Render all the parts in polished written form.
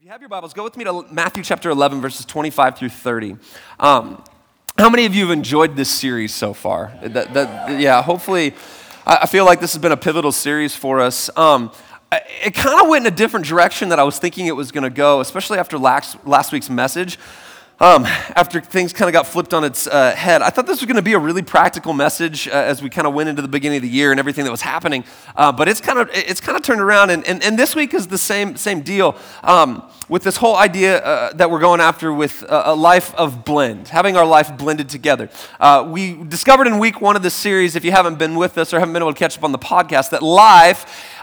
If you have your Bibles, go with me to Matthew chapter 11, verses 25 through 30. How many of you have enjoyed this series so far? Hopefully, I feel like this has been a pivotal series for us. It kind of went in a different direction that I was thinking it was going to go, especially after last week's message. After things kind of got flipped on its head, I thought this was going to be a really practical message as we kind of went into the beginning of the year and everything that was happening. But it's kind of turned around, and this week is the same deal with this whole idea that we're going after with a life of blend, having our life blended together. We discovered in week one of this series, if you haven't been with us or haven't been able to catch up on the podcast, that life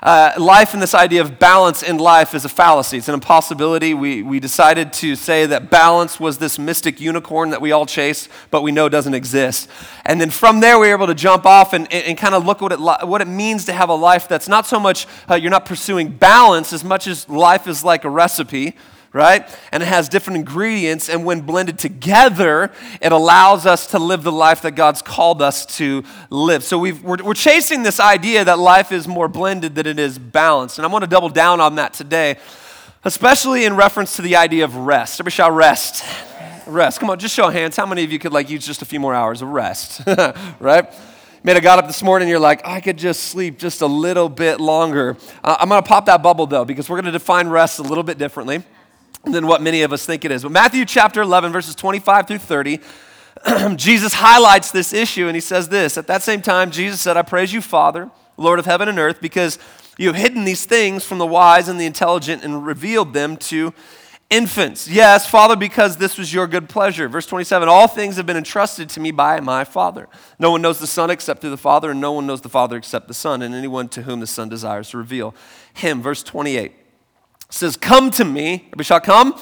and this idea of balance in life is a fallacy. It's an impossibility. We decided to say that balance was this mystic unicorn that we all chase, but we know doesn't exist. And then from there, we were able to jump off and kind of look what it means to have a life that's not so much, you're not pursuing balance as much as life is like a recipe, right? And it has different ingredients, and when blended together, it allows us to live the life that God's called us to live. So we're chasing this idea that life is more blended than it is balanced, and I want to double down on that today, especially in reference to the idea of rest. Everybody shout rest. Rest. Come on, just show of hands. How many of you could use just a few more hours of rest, right? Man, I got up this morning and you're like, I could just sleep just a little bit longer. I'm going to pop that bubble though, because we're going to define rest a little bit differently than what many of us think it is. But Matthew chapter 11, verses 25 through 30, Jesus highlights this issue and he says this, "At that same time, Jesus said, I praise you, Father, Lord of heaven and earth, because you have hidden these things from the wise and the intelligent and revealed them to infants. Yes, Father, because this was your good pleasure." Verse 27, "All things have been entrusted to me by my Father. No one knows the Son except through the Father, and no one knows the Father except the Son, and anyone to whom the Son desires to reveal him." Verse 28 says, "Come to me." Everybody shall come.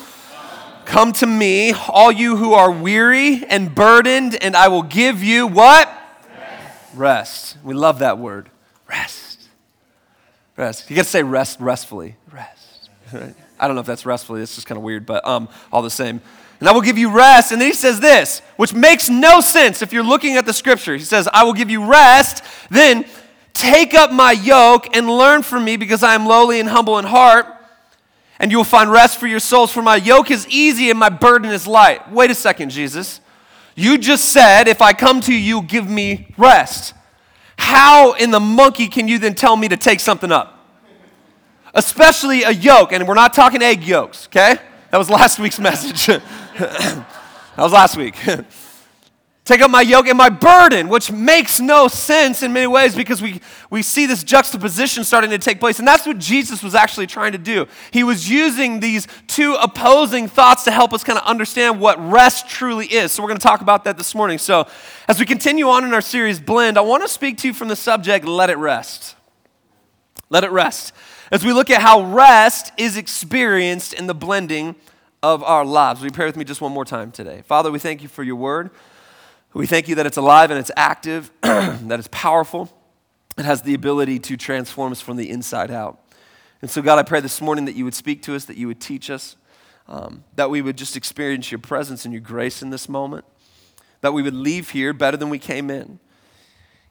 "Come to me, all you who are weary and burdened, and I will give you" what? Rest. We love that word. Rest. Rest. You got to say rest restfully. Rest. Right? I don't know if that's restfully. It's just kind of weird, but all the same. "And I will give you rest." And then he says this, which makes no sense if you're looking at the scripture. He says, "I will give you rest. Then take up my yoke and learn from me, because I am lowly and humble in heart, and you will find rest for your souls. For my yoke is easy and my burden is light." Wait a second, Jesus. You just said, if I come to you, give me rest. How in the monkey can you then tell me to take something up? Especially a yoke, and we're not talking egg yolks, okay? That was last week's message. That was last week. "Take up my yoke and my burden," which makes no sense in many ways, because we see this juxtaposition starting to take place, and that's what Jesus was actually trying to do. He was using these two opposing thoughts to help us kind of understand what rest truly is. So we're going to talk about that this morning. So as we continue on in our series, Blend, I want to speak to you from the subject, let it rest. Let it rest. As we look at how rest is experienced in the blending of our lives. Will you pray with me just one more time today? Father, we thank you for your word. We thank you that it's alive and it's active, that it's powerful. It has the ability to transform us from the inside out. And so, God, I pray this morning that you would speak to us, that you would teach us, that we would just experience your presence and your grace in this moment, that we would leave here better than we came in,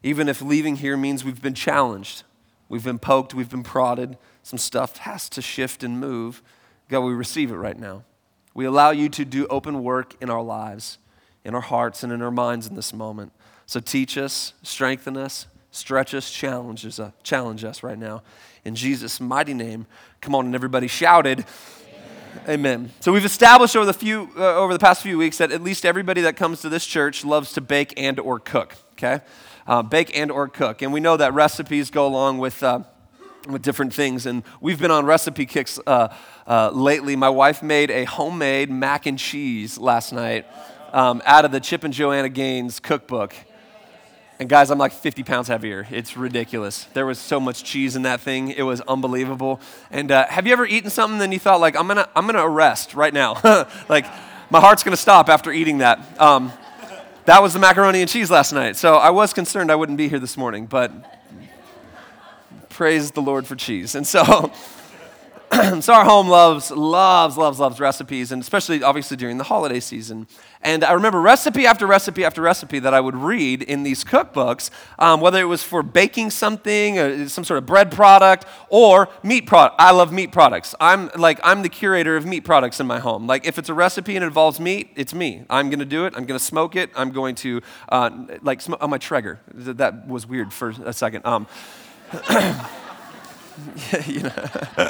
even if leaving here means we've been challenged. We've been poked, we've been prodded. Some stuff has to shift and move. God, we receive it right now. We allow you to do open work in our lives, in our hearts, and in our minds in this moment. So teach us, strengthen us, stretch us, challenge us right now. In Jesus' mighty name, come on, and everybody shouted, Amen. So we've established over the past few weeks that at least everybody that comes to this church loves to bake and or cook, okay? Bake and or cook. And we know that recipes go along with different things. And we've been on recipe kicks lately. My wife made a homemade mac and cheese last night out of the Chip and Joanna Gaines cookbook. And guys, I'm like 50 pounds heavier. It's ridiculous. There was so much cheese in that thing. It was unbelievable. And have you ever eaten something and you thought like, I'm gonna arrest right now. Like my heart's gonna stop after eating that. That was the macaroni and cheese last night. So I was concerned I wouldn't be here this morning, but praise the Lord for cheese. And so So our home loves recipes, and especially obviously during the holiday season. And I remember recipe after recipe after recipe that I would read in these cookbooks, whether it was for baking something, or some sort of bread product, or meat product. I love meat products. I'm the curator of meat products in my home. Like if it's a recipe and it involves meat, it's me. I'm gonna do it. I'm gonna smoke it. I'm going to smoke on my Traeger. That was weird for a second. You know,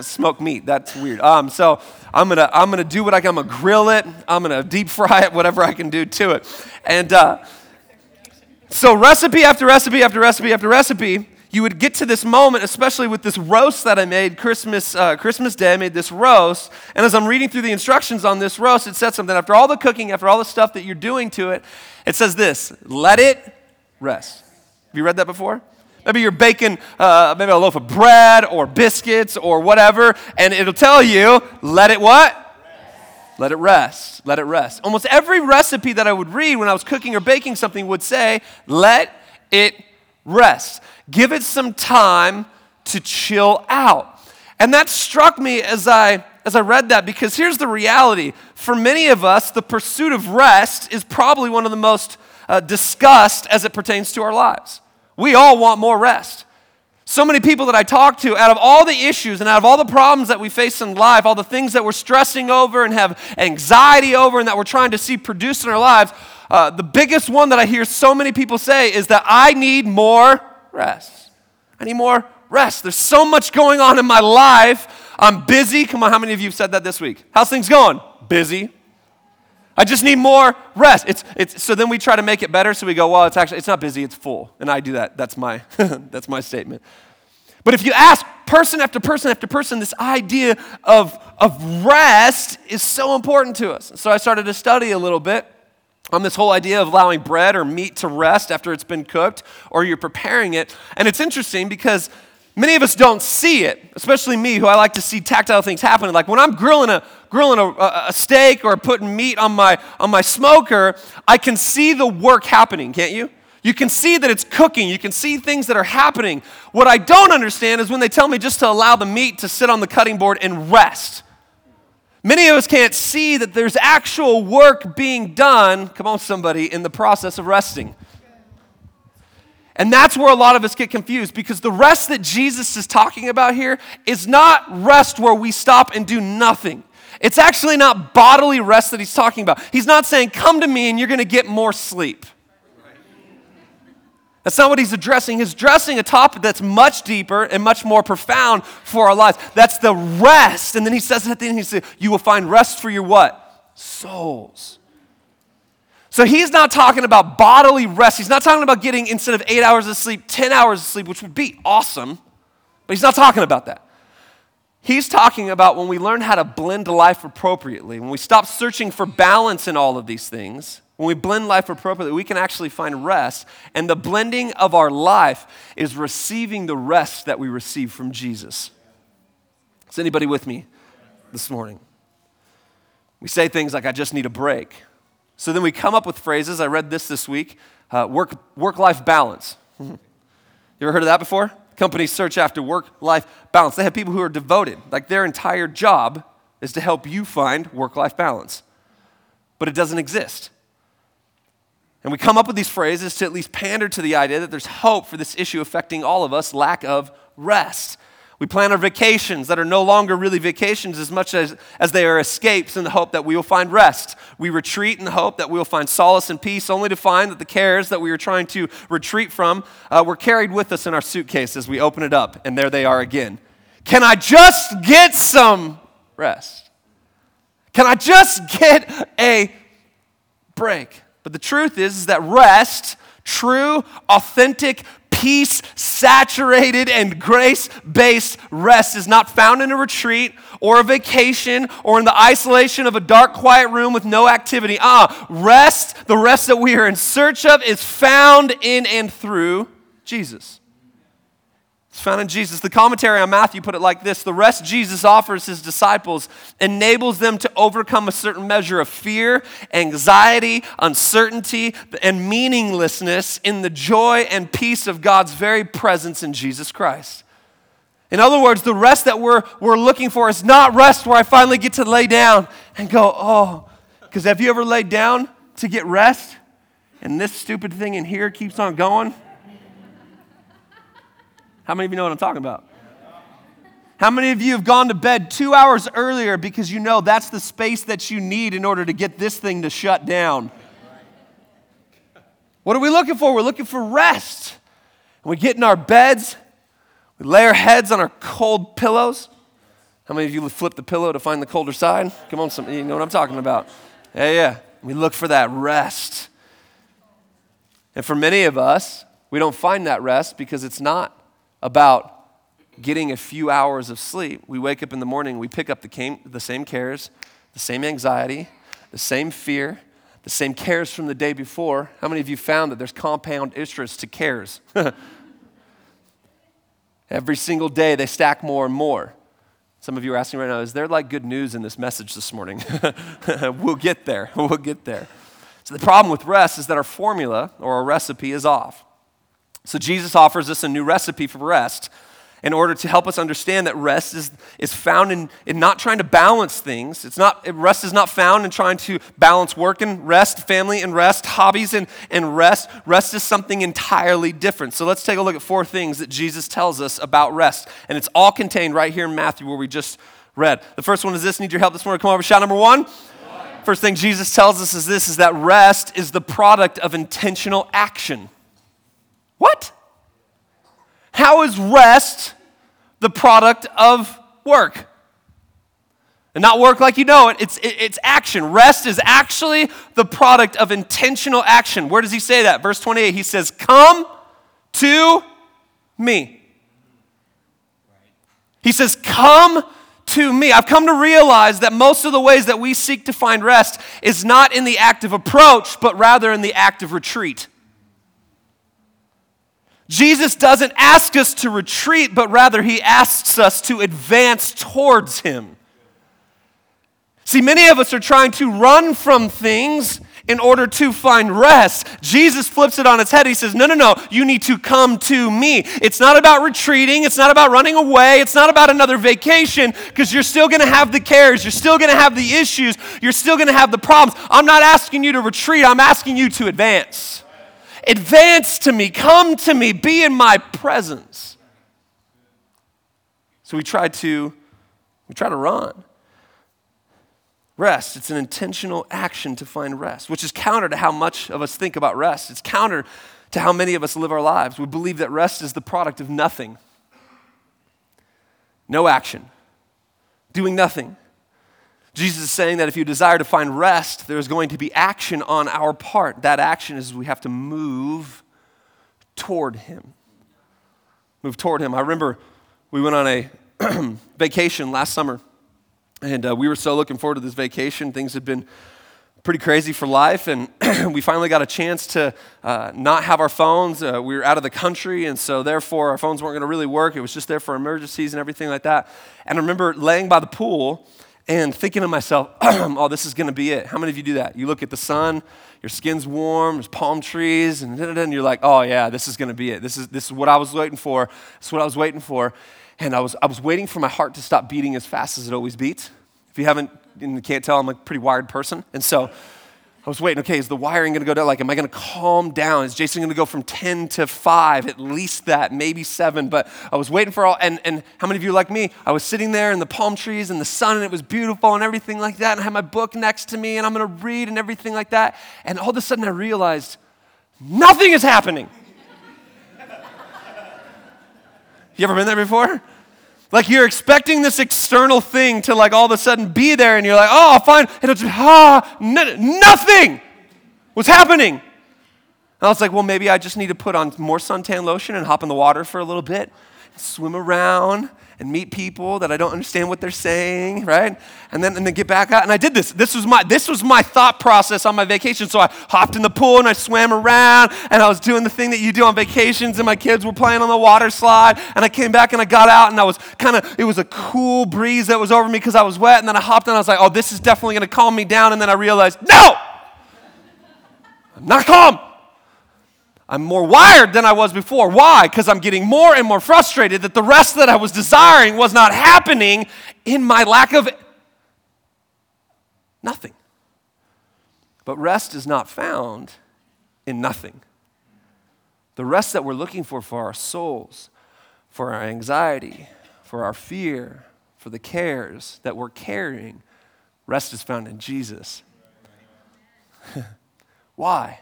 smoke meat. That's weird. So I'm gonna do what I can. I'm gonna grill it. I'm gonna deep fry it. Whatever I can do to it. And so recipe after recipe after recipe after recipe. You would get to this moment, especially with this roast that I made Christmas Day. I made this roast, and as I'm reading through the instructions on this roast, it said something. After all the cooking, after all the stuff that you're doing to it, it says this: let it rest. Have you read that before? Maybe you're baking maybe a loaf of bread or biscuits or whatever, and it'll tell you, let it what? Rest. Let it rest. Let it rest. Almost every recipe that I would read when I was cooking or baking something would say, let it rest. Give it some time to chill out. And that struck me as I read that, because here's the reality. For many of us, the pursuit of rest is probably one of the most discussed as it pertains to our lives. We all want more rest. So many people that I talk to, out of all the issues and out of all the problems that we face in life, all the things that we're stressing over and have anxiety over and that we're trying to see produced in our lives, the biggest one that I hear so many people say is that I need more rest. I need more rest. There's so much going on in my life. I'm busy. Come on, how many of you have said that this week? How's things going? Busy. I just need more rest. It's so then we try to make it better. So we go, well, it's not busy, it's full. And I do that. That's my that's my statement. But if you ask person after person after person, this idea of rest is so important to us. So I started to study a little bit on this whole idea of allowing bread or meat to rest after it's been cooked or you're preparing it. And it's interesting because many of us don't see it, especially me, who I like to see tactile things happen. Like when I'm grilling a steak or putting meat on my smoker, I can see the work happening, can't you? You can see that it's cooking. You can see things that are happening. What I don't understand is when they tell me just to allow the meat to sit on the cutting board and rest. Many of us can't see that there's actual work being done, come on somebody, in the process of resting. And that's where a lot of us get confused, because the rest that Jesus is talking about here is not rest where we stop and do nothing. It's actually not bodily rest that he's talking about. He's not saying, come to me and you're going to get more sleep. That's not what he's addressing. He's addressing a topic that's much deeper and much more profound for our lives. That's the rest. And then he says at the end, he says, you will find rest for your what? Souls. So he's not talking about bodily rest. He's not talking about getting, instead of 8 hours of sleep, 10 hours of sleep, which would be awesome. But he's not talking about that. He's talking about when we learn how to blend life appropriately, when we stop searching for balance in all of these things, when we blend life appropriately, we can actually find rest. And the blending of our life is receiving the rest that we receive from Jesus. Is anybody with me this morning? We say things like, I just need a break. So then we come up with phrases. I read this week, work-life balance. You ever heard of that before? Companies search after work-life balance. They have people who are devoted. Like their entire job is to help you find work-life balance. But it doesn't exist. And we come up with these phrases to at least pander to the idea that there's hope for this issue affecting all of us, lack of rest. We plan our vacations that are no longer really vacations as much as they are escapes in the hope that we will find rest. We retreat in the hope that we will find solace and peace, only to find that the cares that we are trying to retreat from were carried with us in our suitcase as we open it up, and there they are again. Can I just get some rest? Can I just get a break? But the truth is that rest, true, authentic, peace-saturated and grace-based rest is not found in a retreat or a vacation or in the isolation of a dark, quiet room with no activity. Rest, the rest that we are in search of, is found in and through Jesus. It's found in Jesus. The commentary on Matthew put it like this: the rest Jesus offers his disciples enables them to overcome a certain measure of fear, anxiety, uncertainty, and meaninglessness in the joy and peace of God's very presence in Jesus Christ. In other words, the rest that we're looking for is not rest where I finally get to lay down and go, oh, because have you ever laid down to get rest and this stupid thing in here keeps on going? How many of you know what I'm talking about? How many of you have gone to bed 2 hours earlier because you know that's the space that you need in order to get this thing to shut down? What are we looking for? We're looking for rest. And we get in our beds. We lay our heads on our cold pillows. How many of you flip the pillow to find the colder side? Come on, you know what I'm talking about. Yeah. We look for that rest. And for many of us, we don't find that rest because it's not about getting a few hours of sleep. We wake up in the morning, we pick up the same cares, the same anxiety, the same fear, the same cares from the day before. How many of you found that there's compound interest to cares? Every single day they stack more and more. Some of you are asking right now, is there like good news in this message this morning? We'll get there. So the problem with rest is that our formula or our recipe is off. So Jesus offers us a new recipe for rest in order to help us understand that rest is found in not trying to balance things. Rest is not found in trying to balance work and rest, family and rest, hobbies and rest. Rest is something entirely different. So let's take a look at four things that Jesus tells us about rest. And it's all contained right here in Matthew where we just read. The first one is this. Need your help this morning. Come over, shout number one. First thing Jesus tells us is this, is that rest is the product of intentional action. What? How is rest the product of work? And not work like you know it, it's action. Rest is actually the product of intentional action. Where does he say that? Verse 28, he says, come to me. He says, come to me. I've come to realize that most of the ways that we seek to find rest is not in the act of approach, but rather in the act of retreat. Jesus doesn't ask us to retreat, but rather he asks us to advance towards him. See, many of us are trying to run from things in order to find rest. Jesus flips it on its head. He says, no, you need to come to me. It's not about retreating. It's not about running away. It's not about another vacation because you're still going to have the cares. You're still going to have the issues. You're still going to have the problems. I'm not asking you to retreat. I'm asking you to advance. Advance to me, come to me, be in my presence. So we try to run. Rest, it's an intentional action to find rest, which is counter to how much of us think about rest. It's counter to how many of us live our lives. We believe that rest is the product of nothing. No action, doing nothing. Jesus is saying that if you desire to find rest, there's going to be action on our part. That action is we have to move toward him. Move toward him. I remember we went on a vacation last summer, and we were so looking forward to this vacation. Things had been pretty crazy for life, and we finally got a chance to not have our phones. We were out of the country, and so therefore our phones weren't going to really work. It was just there for emergencies and everything like that. And I remember laying by the pool, and thinking to myself, oh, this is going to be it. How many of you do that? You look at the sun, your skin's warm, there's palm trees, and you're like, oh, yeah, this is going to be it. This is what I was waiting for. This is what I was waiting for. And I was waiting for my heart to stop beating as fast as it always beats. If you haven't and can't tell, I'm a pretty wired person. And so I was waiting, okay, is the wiring going to go down? Like, am I going to calm down? Is Jason going to go from 10 to 5, at least that, maybe 7? But I was waiting for all, and how many of you are like me? I was sitting there in the palm trees and the sun, and it was beautiful and everything like that, and I had my book next to me, and I'm going to read and everything like that. And all of a sudden I realized, nothing is happening. You ever been there before? Like you're expecting this external thing to like all of a sudden be there and you're like, oh, fine. And it's just, nothing was happening. And I was like, well, maybe I just need to put on more suntan lotion and hop in the water for a little bit, swim around and meet people that I don't understand what they're saying, right? And then get back out. And I did this. This was my thought process on my vacation. So I hopped in the pool and I swam around and I was doing the thing that you do on vacations and my kids were playing on the water slide and I came back and I got out and I was it was a cool breeze that was over me because I was wet and then I hopped in and I was like, oh, this is definitely going to calm me down. And then I realized, no, I'm not calm. I'm more wired than I was before. Why? Because I'm getting more and more frustrated that the rest that I was desiring was not happening in my lack of nothing. But rest is not found in nothing. The rest that we're looking for our souls, for our anxiety, for our fear, for the cares that we're carrying, rest is found in Jesus. Why?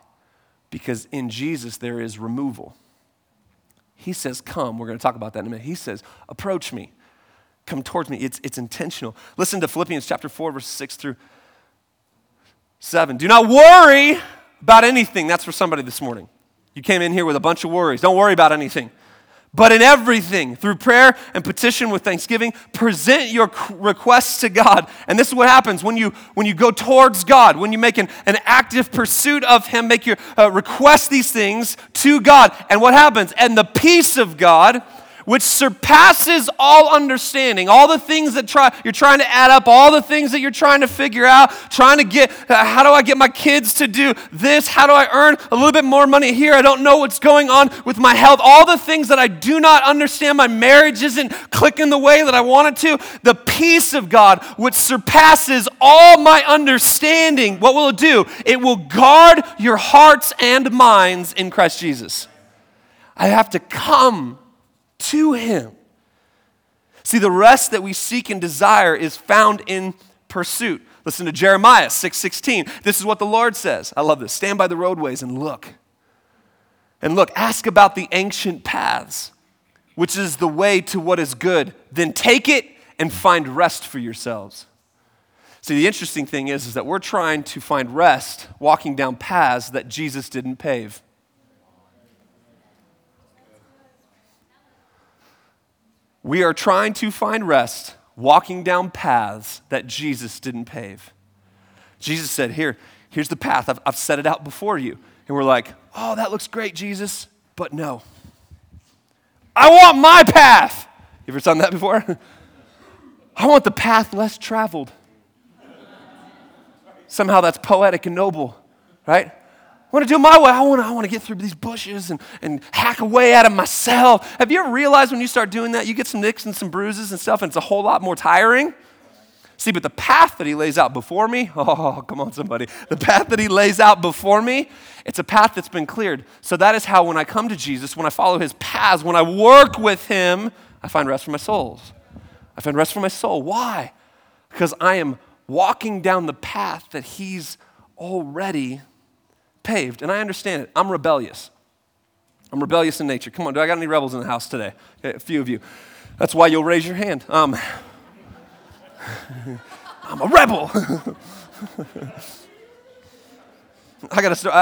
Because in Jesus there is removal. He says, come. We're going to talk about that in a minute. He says, approach me. Come towards me. It's intentional. Listen to Philippians chapter 4, verses 6 through 7. Do not worry about anything. That's for somebody this morning. You came in here with a bunch of worries. Don't worry about anything. But in everything, through prayer and petition with thanksgiving, present your requests to God. And this is what happens when you go towards God, when you make an active pursuit of Him, make your request these things to God. And what happens? And the peace of God, which surpasses all understanding, all the things that you're trying to add up, all the things that you're trying to figure out, trying to get, how do I get my kids to do this? How do I earn a little bit more money here? I don't know what's going on with my health. All the things that I do not understand, my marriage isn't clicking the way that I want it to. The peace of God, which surpasses all my understanding, what will it do? It will guard your hearts and minds in Christ Jesus. I have to come to Him. See, the rest that we seek and desire is found in pursuit. Listen to Jeremiah 6:16. This is what the Lord says. I love this. Stand by the roadways and look. And look, ask about the ancient paths, which is the way to what is good. Then take it and find rest for yourselves. See, the interesting thing is that we're trying to find rest walking down paths that Jesus didn't pave. We are trying to find rest walking down paths that Jesus didn't pave. Jesus said, here's the path. I've set it out before you. And we're like, oh, that looks great, Jesus. But no. I want my path. You ever done that before? I want the path less traveled. Somehow that's poetic and noble, right? I want to do it my way. I want to get through these bushes and hack away at them myself. Have you ever realized when you start doing that, you get some nicks and some bruises and stuff, and it's a whole lot more tiring? See, but the path that He lays out before me, oh, come on, somebody. The path that He lays out before me, it's a path that's been cleared. So that is how when I come to Jesus, when I follow His paths, when I work with Him, I find rest for my souls. I find rest for my soul. Why? Because I am walking down the path that He's already paved, and I understand it. I'm rebellious. I'm rebellious in nature. Come on, do I got any rebels in the house today? A few of you. That's why you'll raise your hand. I'm a rebel. I got a story.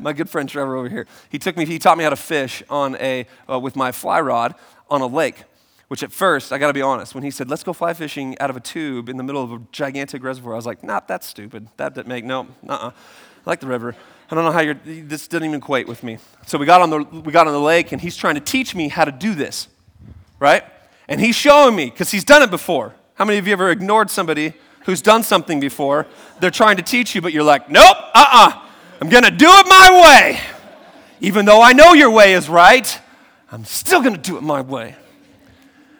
My good friend Trevor over here. He taught me how to fish on with my fly rod on a lake. Which at first, I got to be honest, when he said, let's go fly fishing out of a tube in the middle of a gigantic reservoir, I was like, nah, that's stupid. That didn't make, no, nuh-uh. I like the river. I don't know how this didn't even equate with me. So we got on the lake, and he's trying to teach me how to do this, right? And he's showing me, because he's done it before. How many of you ever ignored somebody who's done something before? They're trying to teach you, but you're like, nope, I'm going to do it my way. Even though I know your way is right, I'm still going to do it my way.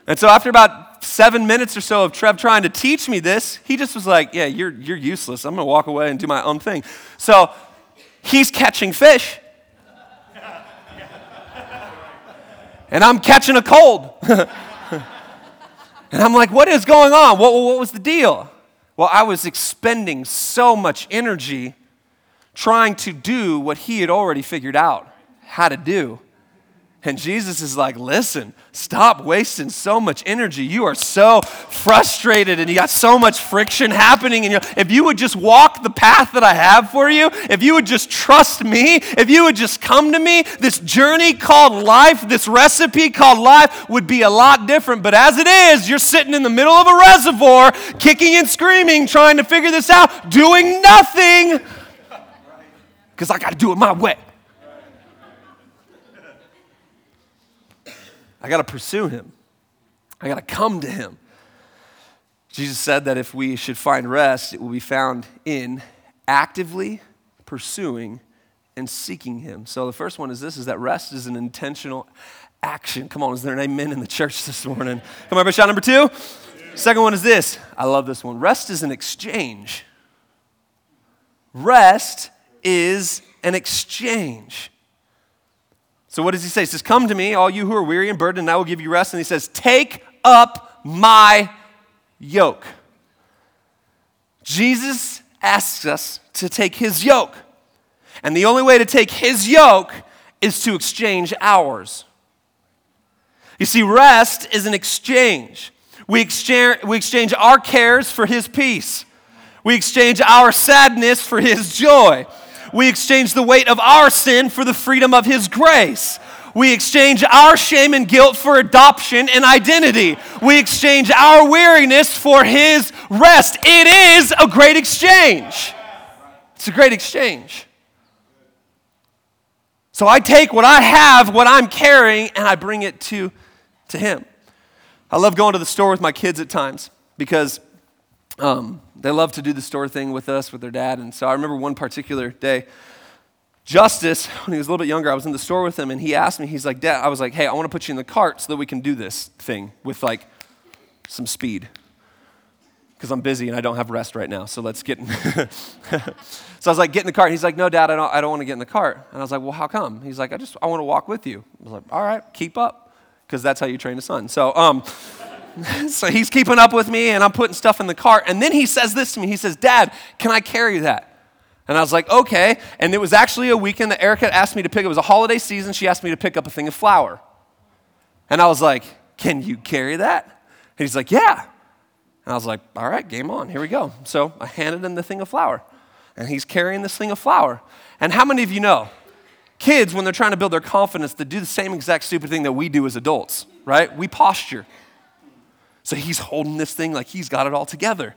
And so after about 7 minutes or so of Trev trying to teach me this, he just was like, yeah, you're useless. I'm going to walk away and do my own thing. So he's catching fish. And I'm catching a cold. And I'm like, what is going on? What was the deal? Well, I was expending so much energy trying to do what he had already figured out how to do. And Jesus is like, listen, stop wasting so much energy. You are so frustrated and you got so much friction happening. And if you would just walk the path that I have for you, if you would just trust me, if you would just come to me, this journey called life, this recipe called life would be a lot different. But as it is, you're sitting in the middle of a reservoir, kicking and screaming, trying to figure this out, doing nothing because I got to do it my way. I got to pursue Him. I got to come to Him. Jesus said that if we should find rest, it will be found in actively pursuing and seeking him. So the first one is this, is that rest is an intentional action. Come on, is there an amen in the church this morning? Come on, everybody, shout number two. Second one is this. I love this one. Rest is an exchange. Rest is an exchange. So what does he say? He says, come to me, all you who are weary and burdened, and I will give you rest. And he says, take up my yoke. Jesus asks us to take his yoke. And the only way to take his yoke is to exchange ours. You see, rest is an exchange. We exchange our cares for his peace. We exchange our sadness for his joy. We exchange the weight of our sin for the freedom of his grace. We exchange our shame and guilt for adoption and identity. We exchange our weariness for his rest. It is a great exchange. It's a great exchange. So I take what I have, what I'm carrying, and I bring it to him. I love going to the store with my kids at times because they love to do the store thing with us, with their dad. And so I remember one particular day, Justice, when he was a little bit younger, I was in the store with him, and he asked me, he's like, Dad, I was like, hey, I want to put you in the cart so that we can do this thing with like some speed because I'm busy and I don't have rest right now, so let's get in. So I was like, get in the cart. He's like, no, Dad, I don't want to get in the cart. And I was like, well, how come? He's like, I want to walk with you. I was like, all right, keep up, because that's how you train a son. So so he's keeping up with me, and I'm putting stuff in the cart. And then he says this to me. He says, Dad, can I carry that? And I was like, okay. And it was actually a weekend that Erica asked me to pick. It was a holiday season. She asked me to pick up a thing of flour. And I was like, can you carry that? And he's like, yeah. And I was like, all right, game on. Here we go. So I handed him the thing of flour. And he's carrying this thing of flour. And how many of you know, kids, when they're trying to build their confidence, they do the same exact stupid thing that we do as adults, right? We posture. So he's holding this thing like he's got it all together.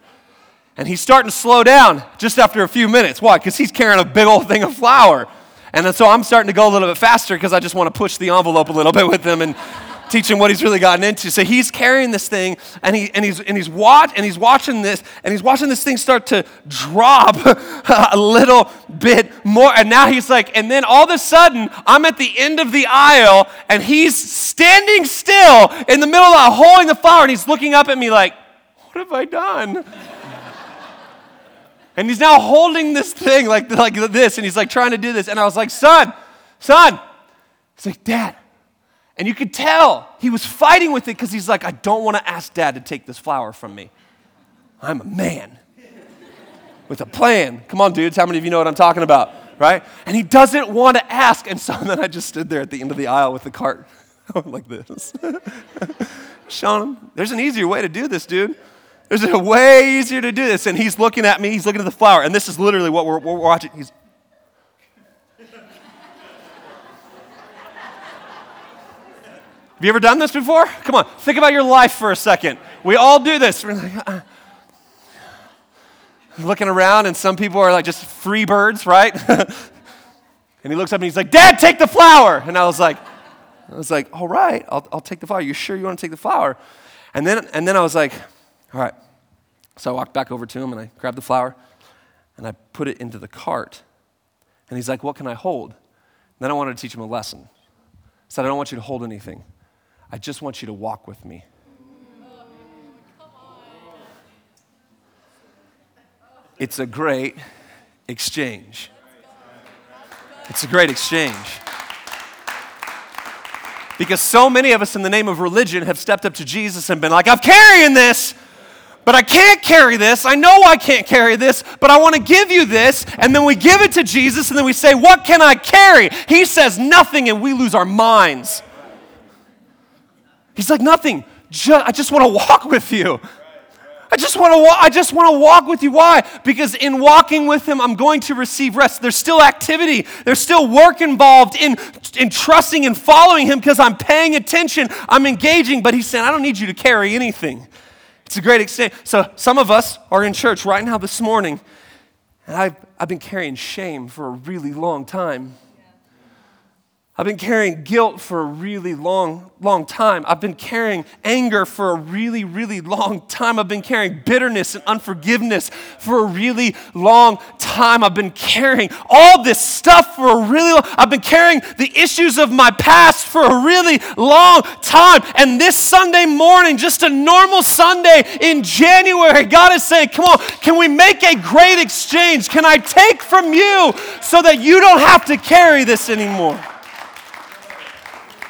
And he's starting to slow down just after a few minutes. Why? Because he's carrying a big old thing of flour. And so I'm starting to go a little bit faster because I just want to push the envelope a little bit with him and teach him what he's really gotten into. So he's carrying this thing, and he's watching this thing start to drop a little bit more. And now he's like, and then all of a sudden, I'm at the end of the aisle, and he's standing still in the middle of the aisle, holding the flour, and he's looking up at me like, what have I done? And he's now holding this thing like this, and he's like trying to do this. And I was like, son. He's like, Dad. And you could tell he was fighting with it because he's like, I don't want to ask Dad to take this flour from me. I'm a man with a plan. Come on, dudes. How many of you know what I'm talking about, right? And he doesn't want to ask. And so then I just stood there at the end of the aisle with the cart like this. Showing him, there's an easier way to do this, dude. There's a way easier to do this. And he's looking at me. He's looking at the flower. And this is literally what we're watching. He's. Have you ever done this before? Come on. Think about your life for a second. We all do this. We're like, looking around, and some people are like just free birds, right? And he looks up and he's like, Dad, take the flower. And I was like, all right, I'll take the flower. You sure you want to take the flower? And then I was like, all right. So I walked back over to him, and I grabbed the flower, and I put it into the cart. And he's like, what can I hold? And then I wanted to teach him a lesson. I said, I don't want you to hold anything. I just want you to walk with me. It's a great exchange. It's a great exchange. Because so many of us in the name of religion have stepped up to Jesus and been like, I'm carrying this, but I can't carry this. I know I can't carry this, but I want to give you this. And then we give it to Jesus, and then we say, what can I carry? He says nothing, and we lose our minds. He's like, nothing. I just want to walk with you. I just want to walk with you. Why? Because in walking with him, I'm going to receive rest. There's still activity. There's still work involved in trusting and following him because I'm paying attention. I'm engaging. But he's saying, I don't need you to carry anything. It's a great exchange. So some of us are in church right now this morning, and I've been carrying shame for a really long time. I've been carrying guilt for a really long time. I've been carrying anger for a really long time. I've been carrying bitterness and unforgiveness for a really long time. I've been carrying all this stuff for a really long time. I've been carrying the issues of my past for a really long time. And this Sunday morning, just a normal Sunday in January, God is saying, come on, can we make a great exchange? Can I take from you so that you don't have to carry this anymore?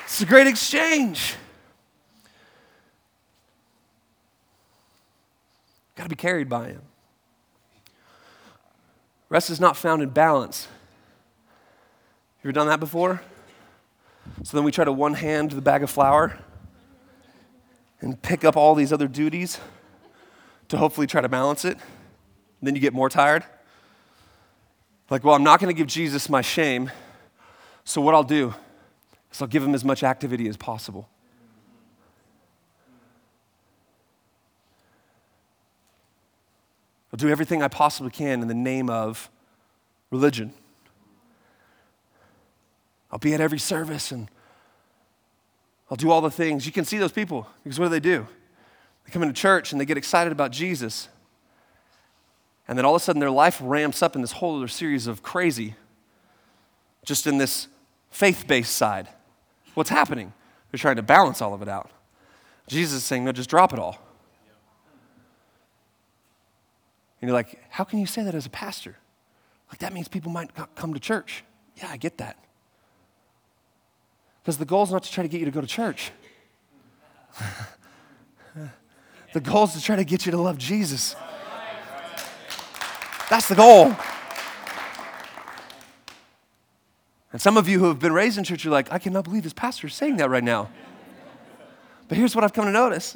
It's a great exchange. Got to be carried by him. Rest is not found in balance. You ever done that before? So then we try to one hand the bag of flour and pick up all these other duties to hopefully try to balance it. And then you get more tired. Like, well, I'm not going to give Jesus my shame, so what I'll do, so I'll give him as much activity as possible. I'll do everything I possibly can in the name of religion. I'll be at every service and I'll do all the things. You can see those people, because what do? They come into church and they get excited about Jesus. And then all of a sudden their life ramps up in this whole other series of crazy, just in this faith-based side. What's happening? They're trying to balance all of it out. Jesus is saying, no, just drop it all. And you're like, how can you say that as a pastor? Like, that means people might not come to church. Yeah, I get that. Because the goal is not to try to get you to go to church. The goal is to try to get you to love Jesus. That's the goal. And some of you who have been raised in church, you're like, I cannot believe this pastor is saying that right now. But here's what I've come to notice.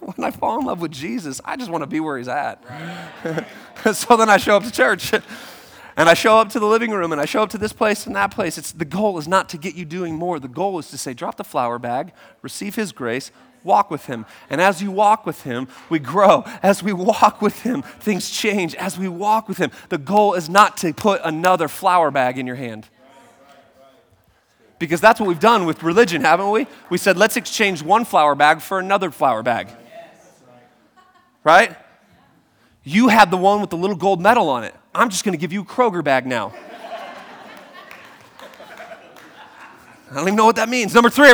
When I fall in love with Jesus, I just want to be where he's at. Right. So then I show up to church, and I show up to the living room, and I show up to this place and that place. The goal is not to get you doing more. The goal is to say, drop the flour bag, receive his grace, walk with him. And as you walk with him, we grow. As we walk with him, things change. As we walk with him, the goal is not to put another flour bag in your hand. Because that's what we've done with religion, haven't we? We said, let's exchange one flour bag for another flour bag. Right? You had the one with the little gold medal on it. I'm just going to give you a Kroger bag now. I don't even know what that means. Number three.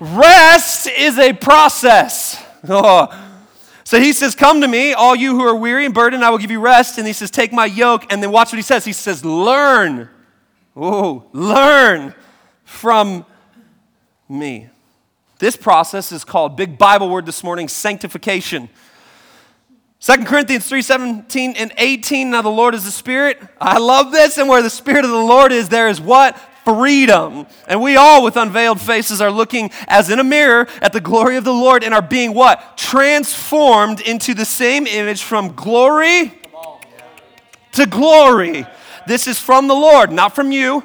Rest is a process. So he says, come to me, all you who are weary and burdened, I will give you rest. And he says, take my yoke. And then watch what he says. He says, learn. Oh, learn from me. This process is called, big Bible word this morning, sanctification. 2 Corinthians 3:17 and 18, now the Lord is the Spirit. I love this. And where the Spirit of the Lord is, there is what? Freedom. And we all with unveiled faces are looking as in a mirror at the glory of the Lord and are being what? Transformed into the same image from glory to glory. This is from the Lord, not from you,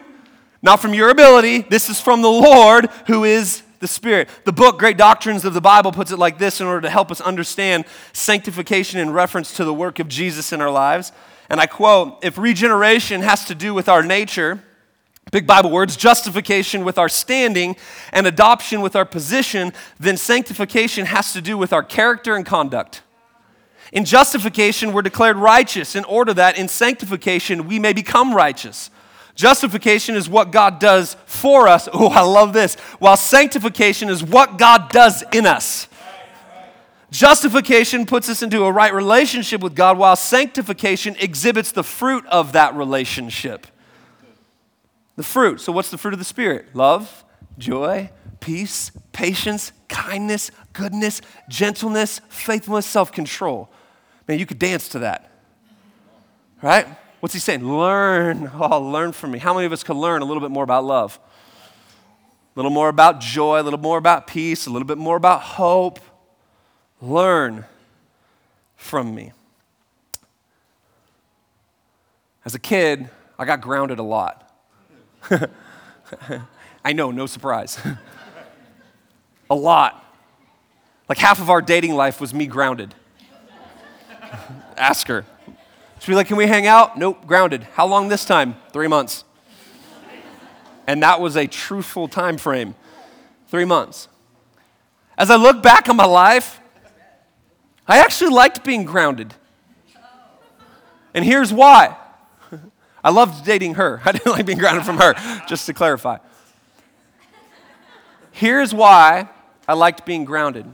not from your ability. This is from the Lord who is the Spirit. The book, Great Doctrines of the Bible, puts it like this in order to help us understand sanctification in reference to the work of Jesus in our lives. And I quote, if regeneration has to do with our nature, big Bible words, justification with our standing, and adoption with our position, then sanctification has to do with our character and conduct. In justification, we're declared righteous in order that in sanctification, we may become righteous. Justification is what God does for us. Oh, I love this. While sanctification is what God does in us. Justification puts us into a right relationship with God, while sanctification exhibits the fruit of that relationship. The fruit. So what's the fruit of the Spirit? Love, joy, peace, patience, kindness, goodness, gentleness, faithfulness, self-control. Man, you could dance to that, right? What's he saying? Learn. Oh, learn from me. How many of us could learn a little bit more about love? A little more about joy, a little more about peace, a little bit more about hope. Learn from me. As a kid, I got grounded a lot. I know, no surprise. A lot. Like half of our dating life was me grounded. Ask her. She'd be like, can we hang out? Nope, grounded. How long this time? 3 months. And that was a truthful time frame, 3 months. As I look back on my life, I actually liked being grounded. And here's why. I loved dating her. I didn't like being grounded from her, just to clarify. Here's why I liked being grounded.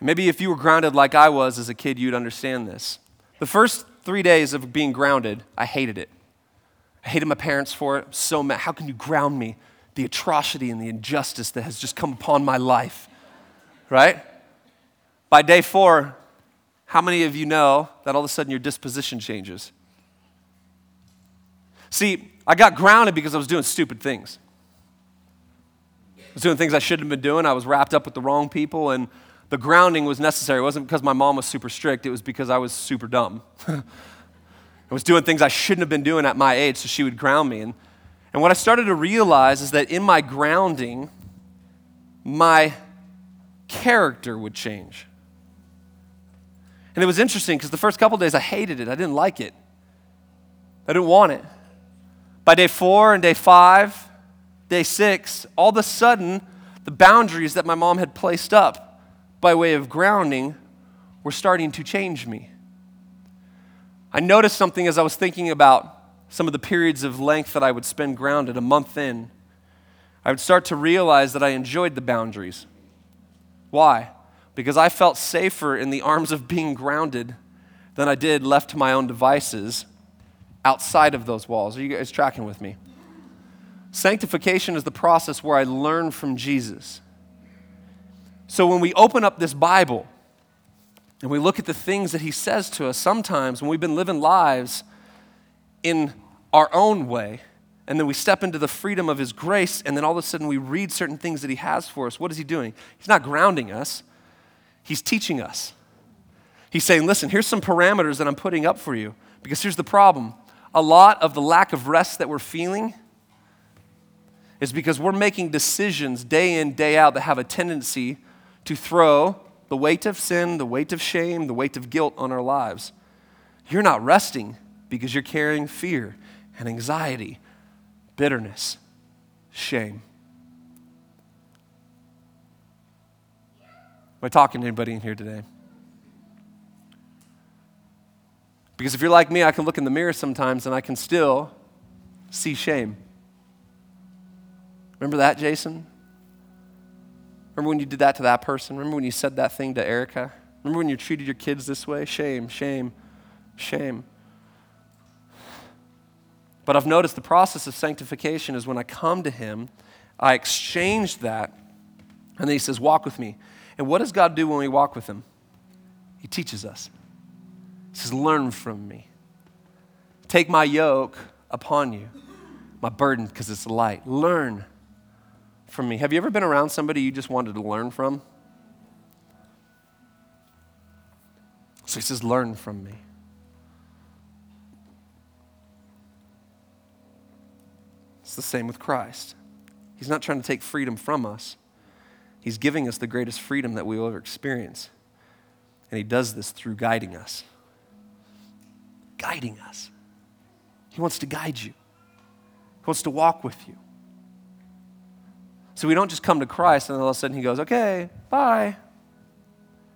Maybe if you were grounded like I was as a kid, you'd understand this. The first 3 days of being grounded, I hated it. I hated my parents for it. I'm so mad. How can you ground me? The atrocity and the injustice that has just come upon my life, right? By day 4, how many of you know that all of a sudden your disposition changes? See, I got grounded because I was doing stupid things. I was doing things I shouldn't have been doing. I was wrapped up with the wrong people, and the grounding was necessary. It wasn't because my mom was super strict. It was because I was super dumb. I was doing things I shouldn't have been doing at my age, so she would ground me. And what I started to realize is that in my grounding, my character would change. And it was interesting because the first couple days I hated it. I didn't like it. I didn't want it. By day 4 and day 5, day 6, all of a sudden, the boundaries that my mom had placed up by way of grounding were starting to change me. I noticed something as I was thinking about some of the periods of length that I would spend grounded a month in. I would start to realize that I enjoyed the boundaries. Why? Because I felt safer in the arms of being grounded than I did left to my own devices outside of those walls. Are you guys tracking with me? Sanctification is the process where I learn from Jesus. So when we open up this Bible and we look at the things that he says to us, sometimes when we've been living lives in our own way, and then we step into the freedom of his grace, and then all of a sudden we read certain things that he has for us. What is he doing? He's not grounding us. He's teaching us. He's saying, listen, here's some parameters that I'm putting up for you, because here's the problem. A lot of the lack of rest that we're feeling is because we're making decisions day in, day out that have a tendency to throw the weight of sin, the weight of shame, the weight of guilt on our lives. You're not resting because you're carrying fear and anxiety, bitterness, shame. Am I talking to anybody in here today? Because if you're like me, I can look in the mirror sometimes and I can still see shame. Remember that, Jason? Remember when you did that to that person? Remember when you said that thing to Erica? Remember when you treated your kids this way? Shame, shame, shame. But I've noticed the process of sanctification is when I come to him, I exchange that, and then he says, walk with me. And what does God do when we walk with him? He teaches us. He says, learn from me. Take my yoke upon you, my burden, because it's light. Learn from me. Have you ever been around somebody you just wanted to learn from? So he says, learn from me. It's the same with Christ. He's not trying to take freedom from us. He's giving us the greatest freedom that we will ever experience. And he does this through guiding us. Guiding us. He wants to guide you. He wants to walk with you. So we don't just come to Christ and all of a sudden he goes, okay, bye.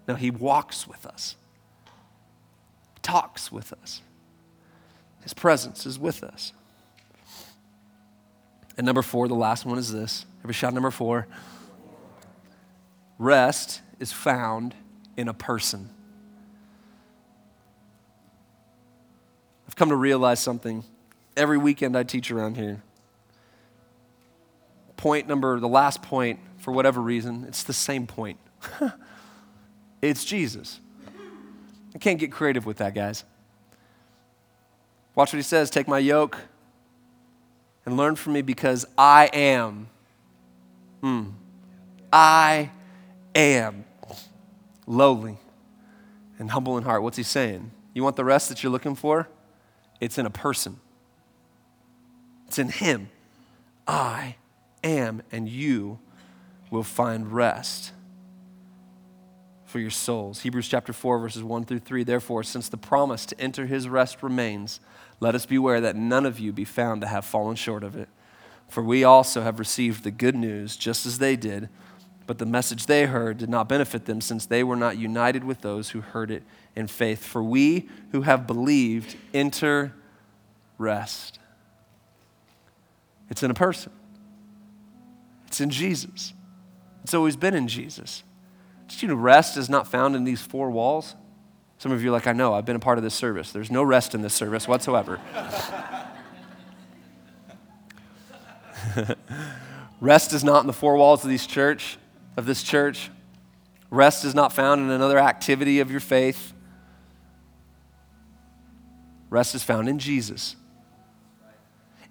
No, he walks with us. He talks with us. His presence is with us. And number 4, the last one is this. Every shot, number 4. Rest is found in a person. I've come to realize something. Every weekend I teach around here. The last point, for whatever reason, it's the same point. It's Jesus. I can't get creative with that, guys. Watch what he says. Take my yoke and learn from me because I am. I am lowly and humble in heart. What's he saying? You want the rest that you're looking for? It's in a person. It's in him. I am, and you will find rest for your souls. Hebrews chapter 4, verses 1-3. Therefore, since the promise to enter his rest remains, let us beware that none of you be found to have fallen short of it. For we also have received the good news just as they did, but the message they heard did not benefit them since they were not united with those who heard it in faith. For we who have believed enter rest. It's in a person. It's in Jesus. It's always been in Jesus. Did you know rest is not found in these four walls? Some of you are like, I know, I've been a part of this service. There's no rest in this service whatsoever. Rest is not in the four walls of this church. Rest is not found in another activity of your faith. Rest is found in Jesus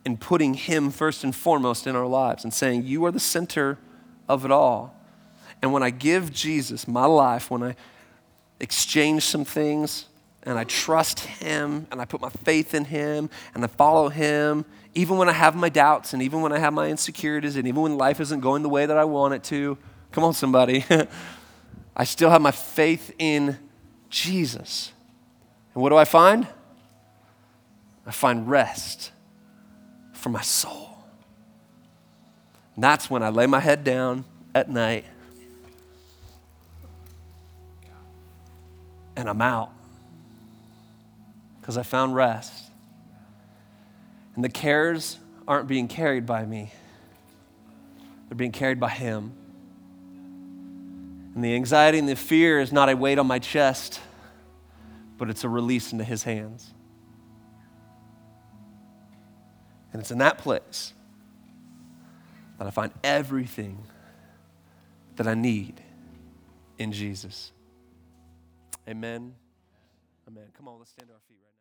and putting him first and foremost in our lives and saying, you are the center of it all. And when I give Jesus my life, when I exchange some things and I trust him and I put my faith in him and I follow him, even when I have my doubts and even when I have my insecurities and even when life isn't going the way that I want it to, come on somebody, I still have my faith in Jesus. And what do I find? I find rest for my soul. And that's when I lay my head down at night and I'm out because I found rest. And the cares aren't being carried by me. They're being carried by him. And the anxiety and the fear is not a weight on my chest, but it's a release into his hands. And it's in that place that I find everything that I need in Jesus. Amen. Amen. Come on, let's stand to our feet right now.